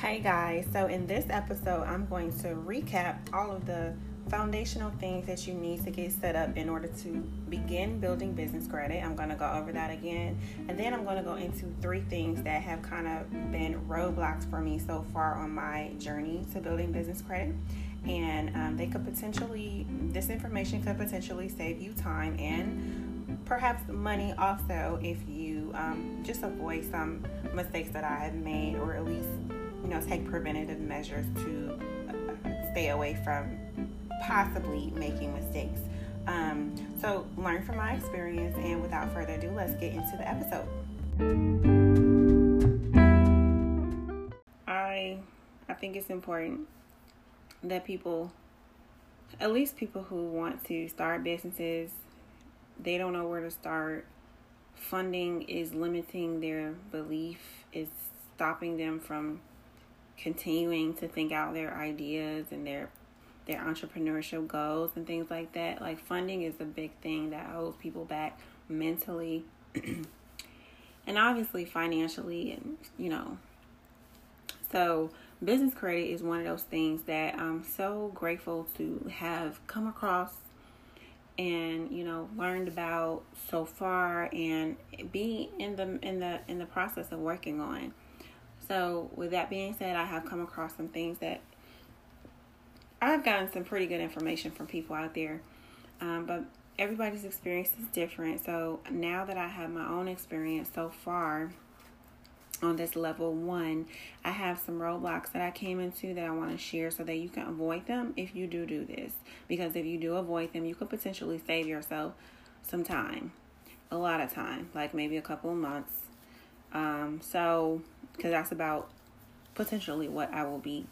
Hey guys, so in this episode, I'm going to recap all of the foundational things that you need to get set up in order to begin building business credit. I'm going to go over that again, and then I'm going to go into three things that have kind of been roadblocks for me so far on my journey to building business credit, and this information could potentially save you time and perhaps money also if you just avoid some mistakes that I have made, or at least take preventative measures to stay away from possibly making mistakes. So learn from my experience, and without further ado, let's get into the episode. I think it's important that people, at least people who want to start businesses, they don't know where to start. Funding is limiting their belief, it's stopping them from continuing to think out their ideas and their entrepreneurship goals and things like that. Like, funding is a big thing that holds people back mentally and obviously financially, and so business credit is one of those things that I'm so grateful to have come across and learned about so far and be in the process of working on. So with that being said, I have come across some things that I've gotten some pretty good information from people out there, but everybody's experience is different. So now that I have my own experience so far on this level one, I have some roadblocks that I came into that I want to share so that you can avoid them if you do this, because if you do avoid them, you could potentially save yourself some time, a lot of time, like maybe a couple of months. Because that's about potentially what I will be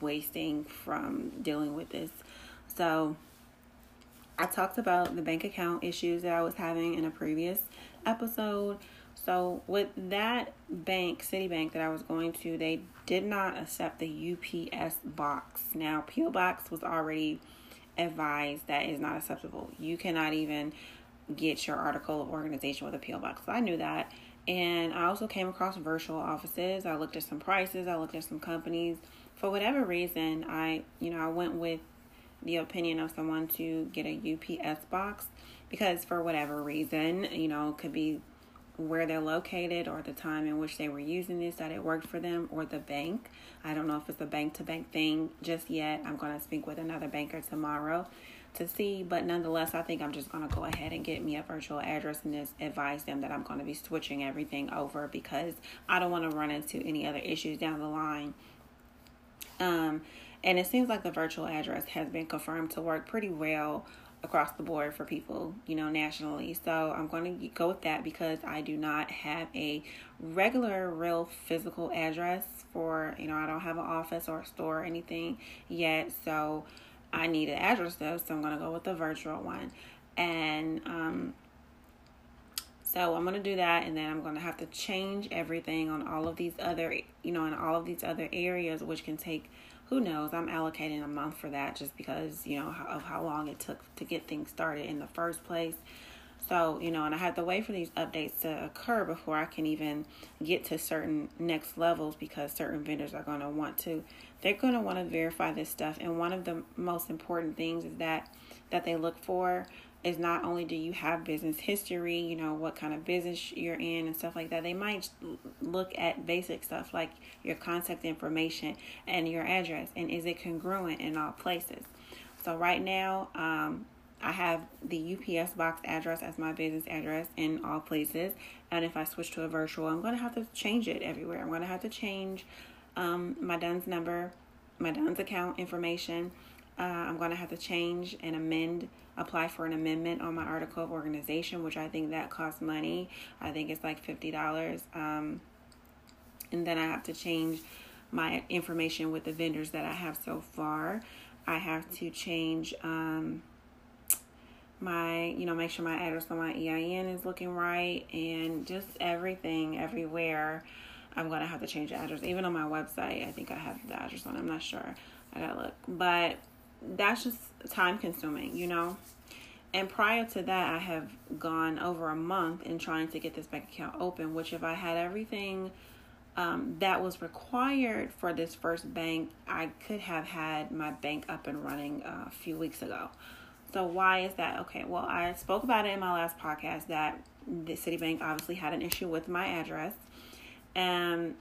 wasting from dealing with this. So I talked about the bank account issues that I was having in a previous episode. So with that bank, Citibank, that I was going to, they did not accept the UPS box. Now, P.O. Box was already advised that is not acceptable. You cannot even get your article of organization with a P.O. box. So I knew that. And I also came across virtual offices. I looked at some prices. I looked at some companies. For whatever reason, I went with the opinion of someone to get a UPS box because for whatever reason, it could be where they're located or the time in which they were using this, that it worked for them, or the bank. I don't know if it's a bank-to-bank thing just yet. I'm going to speak with another banker tomorrow to see, but nonetheless, I think I'm just going to go ahead and get me a virtual address and just advise them that I'm going to be switching everything over because I don't want to run into any other issues down the line. And it seems like the virtual address has been confirmed to work pretty well across the board for people, nationally. So I'm going to go with that because I do not have a regular, real physical address for, I don't have an office or a store or anything yet. So I need an address though, so I'm going to go with the virtual one. And so I'm going to do that, and then I'm going to have to change everything on all of these other, in all of these other areas, which can take, who knows, I'm allocating a month for that just because, of how long it took to get things started in the first place. So, and I have to wait for these updates to occur before I can even get to certain next levels because certain vendors are going to want to verify this stuff. And one of the most important things is that they look for is not only do you have business history, what kind of business you're in and stuff like that. They might look at basic stuff like your contact information and your address, and is it congruent in all places. So right now, I have the UPS box address as my business address in all places. And if I switch to a virtual, I'm going to have to change it everywhere. I'm going to have to change my DUNS number, my DUNS account information. I'm going to have to change and apply for an amendment on my article of organization, which I think that costs money. I think it's like $50. And then I have to change my information with the vendors that I have so far. I have to change... make sure my address on my EIN is looking right, and just everything, everywhere. I'm going to have to change the address. Even on my website, I think I have the address on. I'm not sure. I got to look. But that's just time consuming, And prior to that, I have gone over a month in trying to get this bank account open, which if I had everything that was required for this first bank, I could have had my bank up and running a few weeks ago. So why is that? Okay, well, I spoke about it in my last podcast that the Citibank obviously had an issue with my address. And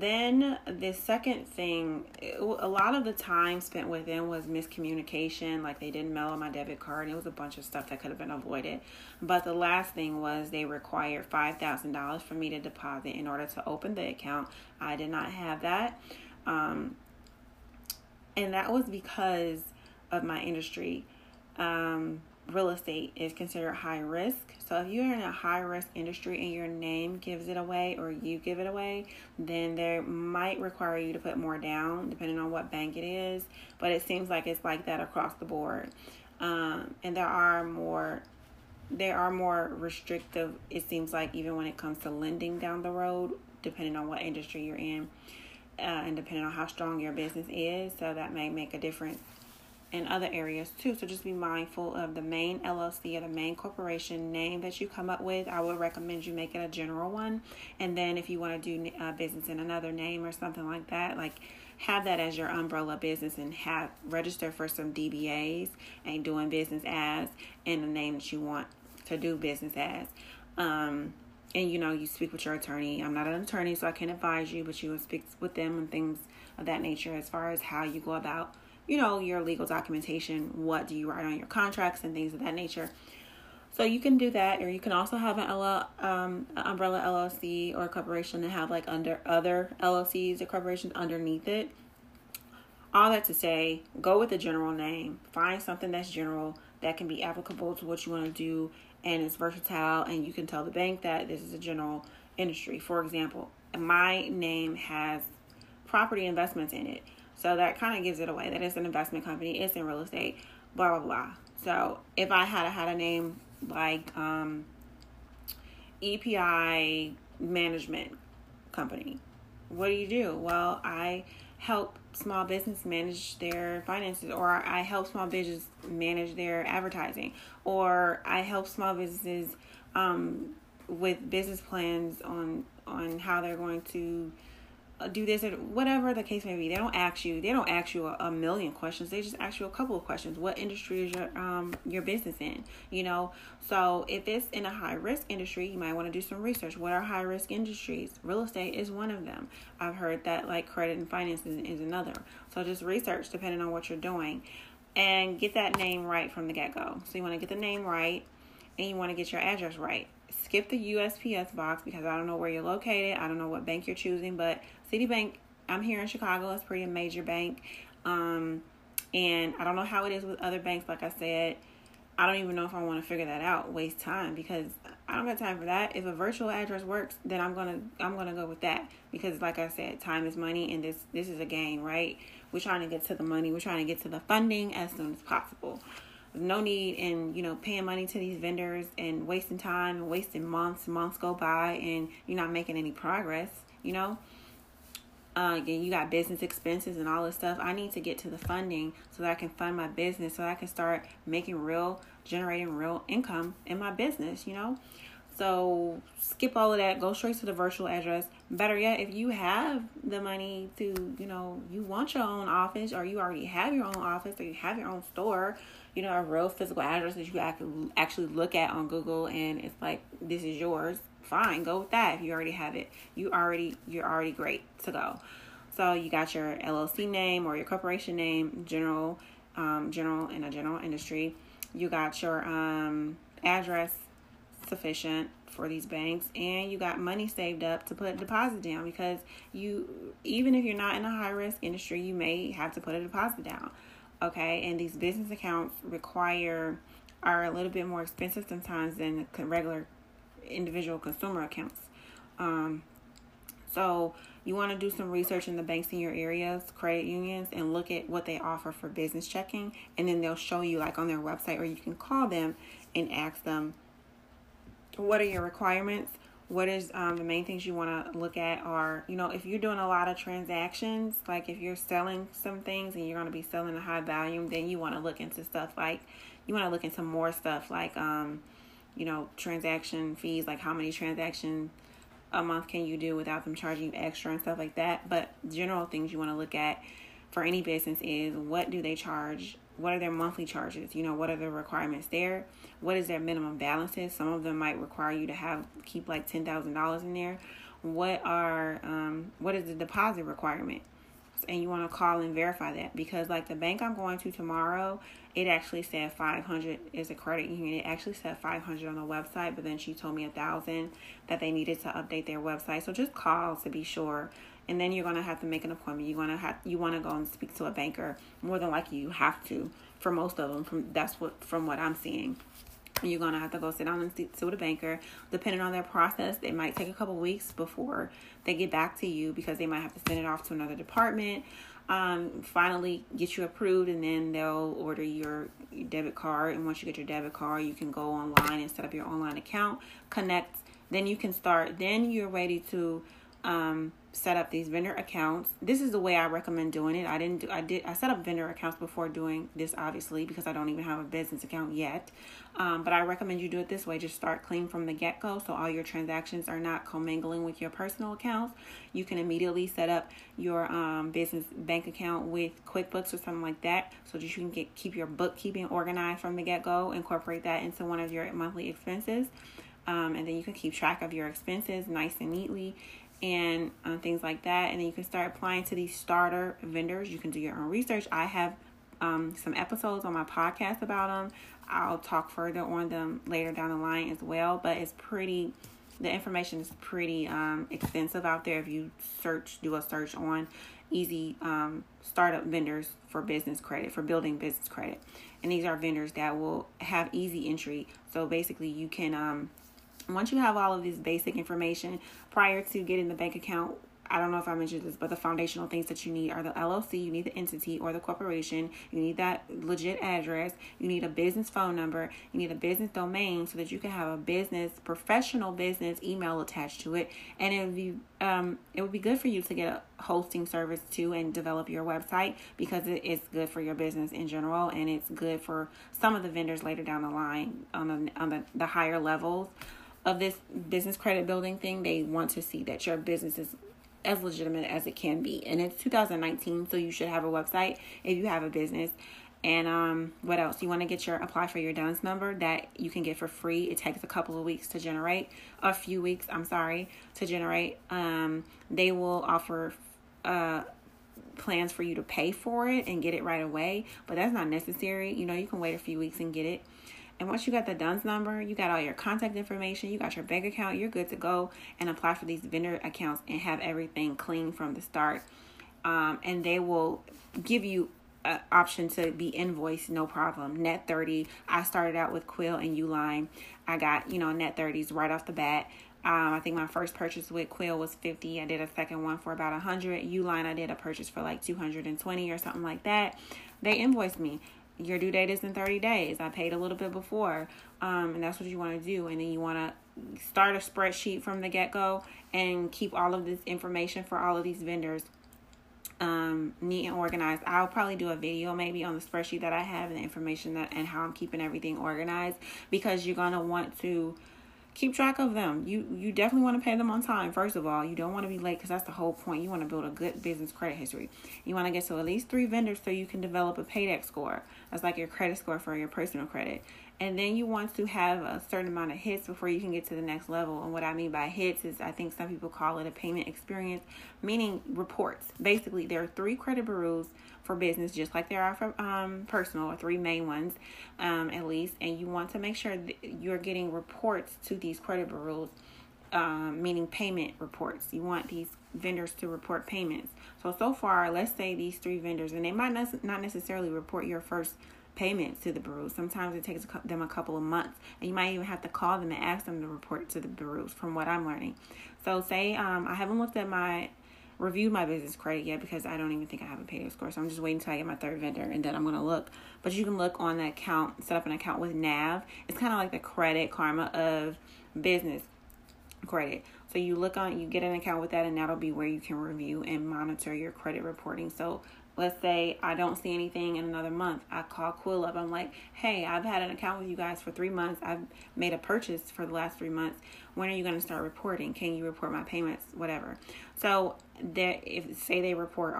then the second thing, a lot of the time spent with them was miscommunication. Like, they didn't mail on my debit card. It was a bunch of stuff that could have been avoided. But the last thing was they required $5,000 for me to deposit in order to open the account. I did not have that. And that was because of my industry. Real estate is considered high risk. So if you're in a high risk industry and your name gives it away or you give it away, then they might require you to put more down depending on what bank it is. But it seems like it's like that across the board. And there are more restrictive, it seems like, even when it comes to lending down the road, depending on what industry you're in, and depending on how strong your business is. So that may make a difference in other areas too. So just be mindful of the main LLC or the main corporation name that you come up with. I would recommend you make it a general one. And then if you want to do business in another name or something like that, like, have that as your umbrella business and have register for some DBAs and doing business as in the name that you want to do business as. And, you know, you speak with your attorney. I'm not an attorney, so I can't advise you, but you will speak with them and things of that nature as far as how you go about, you know, your legal documentation, what do you write on your contracts and things of that nature. So you can do that, or you can also have an umbrella LLC or a corporation and have like under other LLCs or corporations underneath it. All that to say, go with a general name. Find something that's general that can be applicable to what you want to do and is versatile, and you can tell the bank that this is a general industry. For example, my name has property investments in it. So that kind of gives it away that it's an investment company, it's in real estate, blah, blah, blah. So if I had a name like EPI Management Company, what do you do? Well, I help small business manage their finances, or I help small business manage their advertising, or I help small businesses with business plans on how they're going to do this, or whatever the case may be. They don't ask you a million questions. They just ask you a couple of questions. What industry is your business in? You know, so if it's in a high risk industry, you might want to do some research. What are high risk industries? Real estate is one of them. I've heard that like credit and finance is another. So just research depending on what you're doing, and get that name right from the get go. So you want to get the name right, and you want to get your address right. Skip the USPS box because I don't know where you're located. I don't know what bank you're choosing, but Citibank, I'm here in Chicago. It's pretty a major bank. And I don't know how it is with other banks. Like I said, I don't even know if I want to figure that out, waste time, because I don't got time for that. If a virtual address works, then I'm gonna go with that, because like I said, time is money, and this is a game, right? We're trying to get to the money. We're trying to get to the funding as soon as possible. No need in, you know, paying money to these vendors and wasting time and wasting months. Months go by and you're not making any progress, you know. Again, you got business expenses and all this stuff. I need to get to the funding so that I can fund my business, so that I can start generating real income in my business, you know. So skip all of that. Go straight to the virtual address. Better yet, if you have the money to, you know, you want your own office, or you already have your own office, or you have your own store, you know, a real physical address that you actually look at on Google and it's like, this is yours. Fine, go with that. If you already have it, you're already great to go. So you got your LLC name or your corporation name, general in a general industry. You got your address sufficient for these banks, and you got money saved up to put a deposit down, because you, even if you're not in a high risk industry, you may have to put a deposit down. Okay, and these business accounts are a little bit more expensive sometimes than regular individual consumer accounts. So you want to do some research in the banks in your areas, credit unions, and look at what they offer for business checking, and then they'll show you like on their website, or you can call them and ask them, what are your requirements? What is the main things you want to look at are, you know, if you're doing a lot of transactions, like if you're selling some things and you're going to be selling a high volume, then you want to look into stuff like, you want to look into more stuff like, you know, transaction fees, like how many transactions a month can you do without them charging you extra and stuff like that. But general things you want to look at for any business is, what do they charge? What are their monthly charges? You know, what are the requirements there? What is their minimum balances? Some of them might require you to keep like $10,000 in there. What is the deposit requirement? And you want to call and verify that, because like the bank I'm going to tomorrow, it actually said 500 is a credit union. It actually said 500 on the website, but then she told me 1,000 that they needed to update their website. So just call to be sure. And then you're going to have to make an appointment. You want to go and speak to a banker. More than likely, you have to, for most of them. From what I'm seeing, you're going to have to go sit down and speak to the banker. Depending on their process, it might take a couple weeks before they get back to you, because they might have to send it off to another department. Finally get you approved, and then they'll order your debit card. And once you get your debit card, you can go online and set up your online account, connect. Then you can start. Then you're ready to set up these vendor accounts. This is the way I recommend doing it. I set up vendor accounts before doing this, obviously, because I don't even have a business account yet. But I recommend you do it this way. Just start clean from the get-go, so all your transactions are not commingling with your personal accounts. You can immediately set up your business bank account with QuickBooks or something like that, so that you can keep your bookkeeping organized from the get-go. Incorporate that into one of your monthly expenses, and then you can keep track of your expenses nice and neatly, and things like that. And then you can start applying to these starter vendors. You can do your own research. I have some episodes on my podcast about them. I'll talk further on them later down the line as well, but the information is pretty extensive out there if you do a search on easy startup vendors for building business credit. And these are vendors that will have easy entry. So basically you can once you have all of this basic information prior to getting the bank account, I don't know if I mentioned this, but the foundational things that you need are the LLC, you need the entity or the corporation, you need that legit address, you need a business phone number, you need a business domain so that you can have a professional business email attached to it. And it would be good for you to get a hosting service too and develop your website, because it is good for your business in general, and it's good for some of the vendors later down the line on the higher levels of this business credit building thing. They want to see that your business is as legitimate as it can be. And it's 2019, so you should have a website if you have a business. And what else? You want to apply for your DUNS number that you can get for free. It takes a few weeks, to generate. They will offer plans for you to pay for it and get it right away, but that's not necessary. You know, you can wait a few weeks and get it. And once you got the DUNS number, you got all your contact information, you got your bank account, you're good to go and apply for these vendor accounts and have everything clean from the start. And they will give you an option to be invoiced, no problem. Net 30. I started out with Quill and Uline. I got, net 30s right off the bat. I think my first purchase with Quill was $50. I did a second one for about $100. Uline, I did a purchase for like $220 or something like that. They invoiced me. Your due date is in 30 days. I paid a little bit before, and that's what you want to do. And then you want to start a spreadsheet from the get-go and keep all of this information for all of these vendors neat and organized. I'll probably do a video maybe on the spreadsheet that I have and the information and how I'm keeping everything organized, because you're going to want to keep track of them. You definitely want to pay them on time. First of all, you don't want to be late, because that's the whole point. You want to build a good business credit history. You want to get to at least 3 vendors so you can develop a Paydex score. That's like your credit score for your personal credit. And then you want to have a certain amount of hits before you can get to the next level. And what I mean by hits is, I think some people call it a payment experience, meaning reports. Basically, there are 3 credit bureaus for business, just like there are for personal, or 3 main ones at least. And you want to make sure that you're getting reports to these credit bureaus, meaning payment reports. You want these vendors to report payments. So far, let's say these 3 vendors, and they might not necessarily report your first payments to the bureaus. Sometimes it takes them a couple of months, and you might even have to call them and ask them to report to the bureaus, from what I'm learning. So say I haven't reviewed my business credit yet, because I don't even think I have a Paydex score, so I'm just waiting until I get my 3rd vendor, and then I'm going to look. But you can look on the account, set up an account with Nav. It's kind of like the Credit Karma of business credit. So you get an account with that, and that'll be where you can review and monitor your credit reporting. So Let's say I don't see anything in another month. I call Quill up. I'm like, hey, I've had an account with you guys for 3 months. I've made a purchase for the last 3 months. When are you going to start reporting? Can you report my payments? Whatever. So if say they report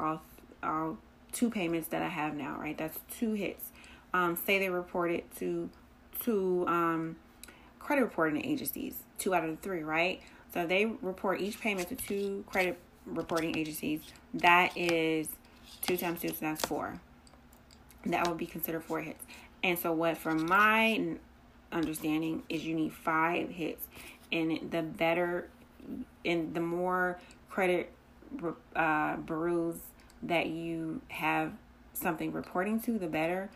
all 2 payments that I have now, right? That's 2 hits. Say they report it to 2 credit reporting agencies, 2 out of the 3, right? So they report each payment to 2 credit reporting agencies. That is 2 times 2, so that's 4. That would be considered 4 hits. And so what, from my understanding, is you need 5 hits. And the better and the more credit bureaus that you have something reporting to, the better.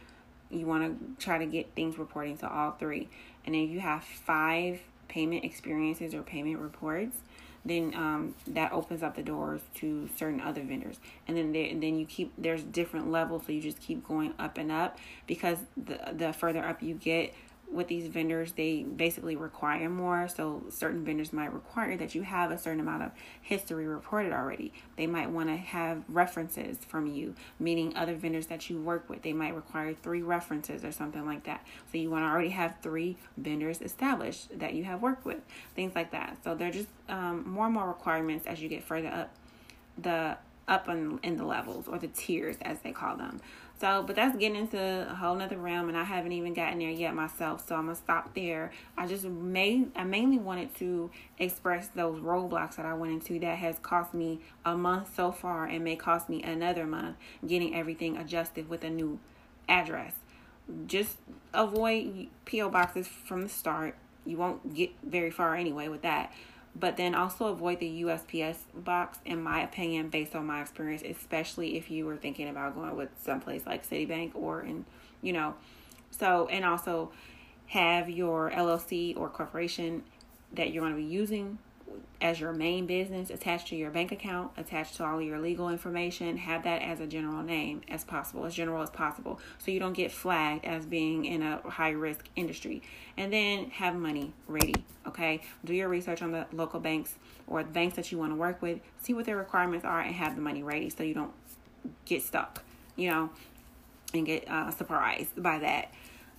You want to try to get things reporting to all 3. And then you have 5 payment experiences or payment reports, then that opens up the doors to certain other vendors. And then you keep, there's different levels, so you just keep going up and up, because the further up you get with these vendors, they basically require more. So certain vendors might require that you have a certain amount of history reported already. They might want to have references from you, meaning other vendors that you work with. They might require 3 references or something like that. So you want to already have 3 vendors established that you have worked with, things like that. So they're just more and more requirements as you get further up in the levels, or the tiers as they call them. So, but that's getting into a whole nother realm, and I haven't even gotten there yet myself, so I'm going to stop there. I mainly wanted to express those roadblocks that I went into that has cost me a month so far, and may cost me another month getting everything adjusted with a new address. Just avoid P.O. boxes from the start. You won't get very far anyway with that. But then also avoid the USPS box, in my opinion, based on my experience, especially if you were thinking about going with someplace like Citibank or and also have your LLC or corporation that you're going to be using as your main business attached to your bank account, attached to all your legal information. Have that as a general name as possible, as general as possible, so you don't get flagged as being in a high risk industry. And then have money ready. Okay, do your research on the local banks or the banks that you want to work with, see what their requirements are, and have the money ready so you don't get stuck, and get surprised by that.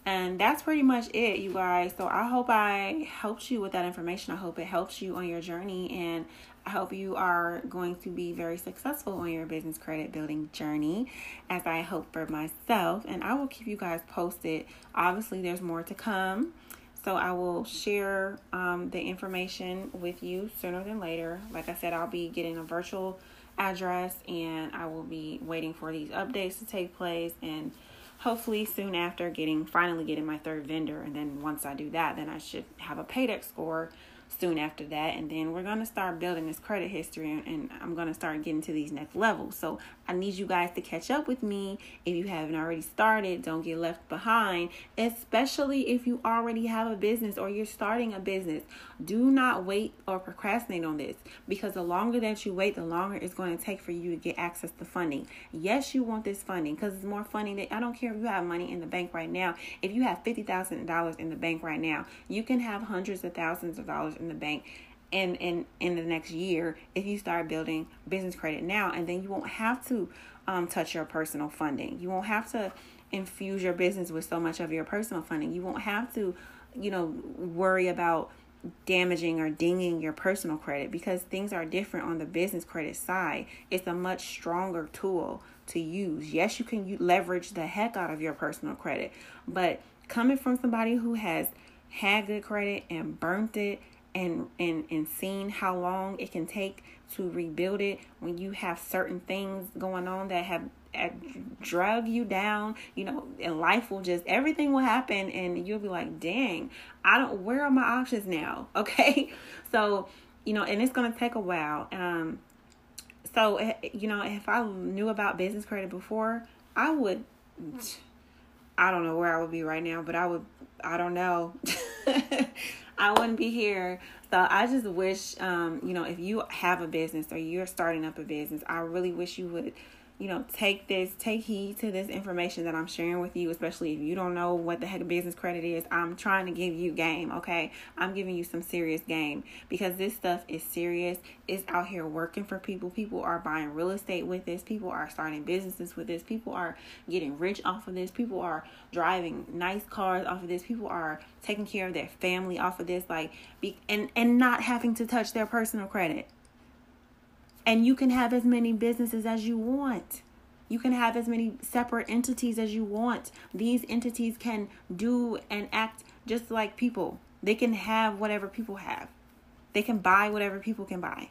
And that's pretty much it, you guys. So I hope I helped you with that information. I hope it helps you on your journey. And I hope you are going to be very successful on your business credit building journey, as I hope for myself. And I will keep you guys posted. Obviously, there's more to come. So I will share the information with you sooner than later. Like I said, I'll be getting a virtual address, and I will be waiting for these updates to take place, and hopefully soon after finally getting my 3rd vendor. And then once I do that, then I should have a Paydex score soon after that. And then we're going to start building this credit history, and I'm going to start getting to these next levels. So I need you guys to catch up with me. If you haven't already started, don't get left behind, especially if you already have a business or you're starting a business. Do not wait or procrastinate on this, because the longer that you wait, the longer it's going to take for you to get access to funding. Yes, you want this funding, because it's more funding. That I don't care if you have money in the bank right now. If you have $50,000 in the bank right now, you can have hundreds of thousands of dollars in the bank and in the next year if you start building business credit now. And then you won't have to touch your personal funding. You won't have to infuse your business with so much of your personal funding. You won't have to worry about damaging or dinging your personal credit, because things are different on the business credit side. It's a much stronger tool to use. Yes, you can leverage the heck out of your personal credit, but coming from somebody who has had good credit and burnt it, and seeing how long it can take to rebuild it, when you have certain things going on that have drug you down, and everything will happen, and you'll be like, dang, where are my options now? Okay. So, and it's going to take a while. So, if I knew about business credit before, I don't know where I would be right now, but I don't know. I wouldn't be here. So I just wish, if you have a business or you're starting up a business, I really wish you would you know, take heed to this information that I'm sharing with you, especially if you don't know what the heck a business credit is. I'm trying to give you game, okay? I'm giving you some serious game because this stuff is serious. It's out here working for people. People are buying real estate with this. People are starting businesses with this. People are getting rich off of this. People are driving nice cars off of this. People are taking care of their family off of this, like, and not having to touch their personal credit. And you can have as many businesses as you want. You can have as many separate entities as you want. These entities can do and act just like people. They can have whatever people have. They can buy whatever people can buy.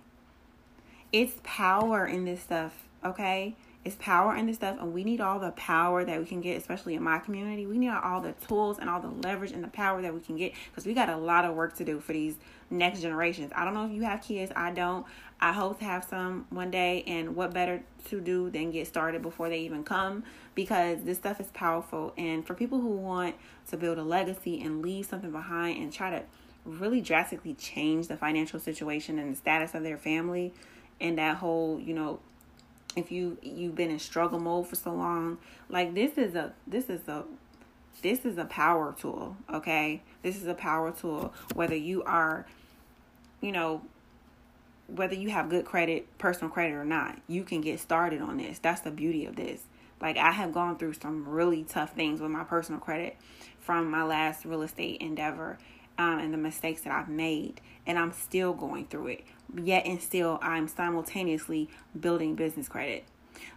It's power in this stuff, okay? It's power in this stuff, and we need all the power that we can get, especially in my community. We need all the tools and all the leverage and the power that we can get because we got a lot of work to do for these next generations. I don't know if you have kids. I don't. I hope to have some one day, and what better to do than get started before they even come, because this stuff is powerful. And for people who want to build a legacy and leave something behind and try to really drastically change the financial situation and the status of their family, and that whole, you know, if you've been in struggle mode for so long, like this is a power tool, okay? This is a power tool, whether you are, you know, whether you have good credit, personal credit or not, you can get started on this. That's the beauty of this. Like, I have gone through some really tough things with my personal credit from my last real estate endeavor, and the mistakes that I've made, and I'm still going through it. Yet and still, I'm simultaneously building business credit.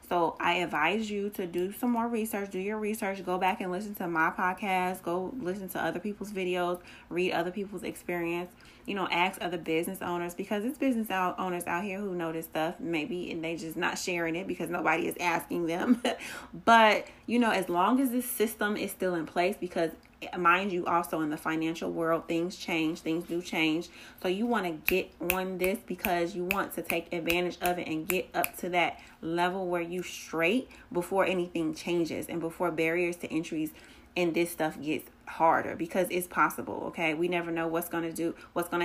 So I advise you to do some more research, do your research, go back and listen to my podcast, go listen to other people's videos, read other people's experience, you know, ask other business owners, because it's business owners out here who know this stuff maybe, and they just not sharing it because nobody is asking them. But, you know, as long as this system is still in place, because mind you, also in the financial world, things do change. So you want to get on this because you want to take advantage of it and get up to that level where you straight before anything changes and before barriers to entries and this stuff gets harder, because it's possible, okay? We never know what's going to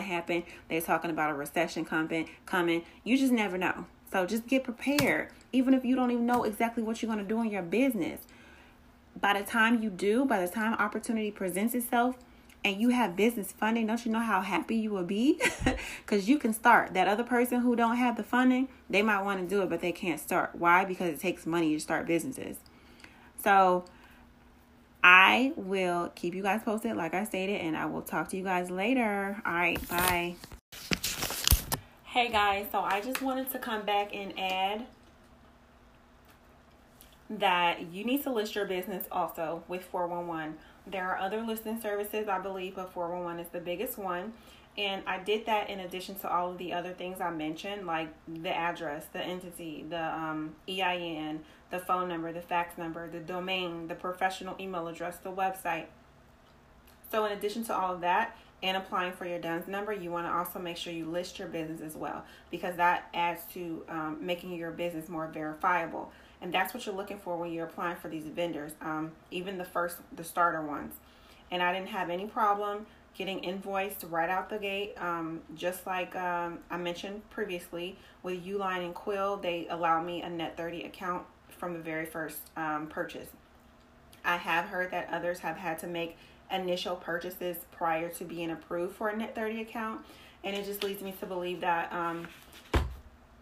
happen. They're talking about a recession coming. You just never know. So just get prepared, even if you don't even know exactly what you're going to do in your business. By the time opportunity presents itself and you have business funding, don't you know how happy you will be? Because you can start. That other person who don't have the funding, they might want to do it, but they can't start. Why? Because it takes money to start businesses. So I will keep you guys posted, like I stated, and I will talk to you guys later. All right, bye. Hey guys, so I just wanted to come back and add that you need to list your business also with 411. There are other listing services, I believe, but 411 is the biggest one. And I did that in addition to all of the other things I mentioned, like the address, the entity, the EIN, the phone number, the fax number, the domain, the professional email address, the website. So in addition to all of that and applying for your DUNS number, you want to also make sure you list your business as well, because that adds to making your business more verifiable. And that's what you're looking for when you're applying for these vendors, even the starter ones. And I didn't have any problem getting invoiced right out the gate, just like I mentioned previously with Uline and Quill. They allowed me a net 30 account from the very first purchase. I have heard that others have had to make initial purchases prior to being approved for a net 30 account, and it just leads me to believe that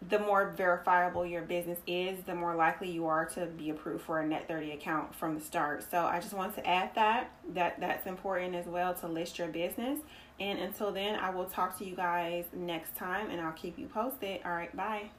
the more verifiable your business is, the more likely you are to be approved for a net 30 account from the start. So I just want to add that that's important as well, to list your business. And until then, I will talk to you guys next time, and I'll keep you posted. All right, bye.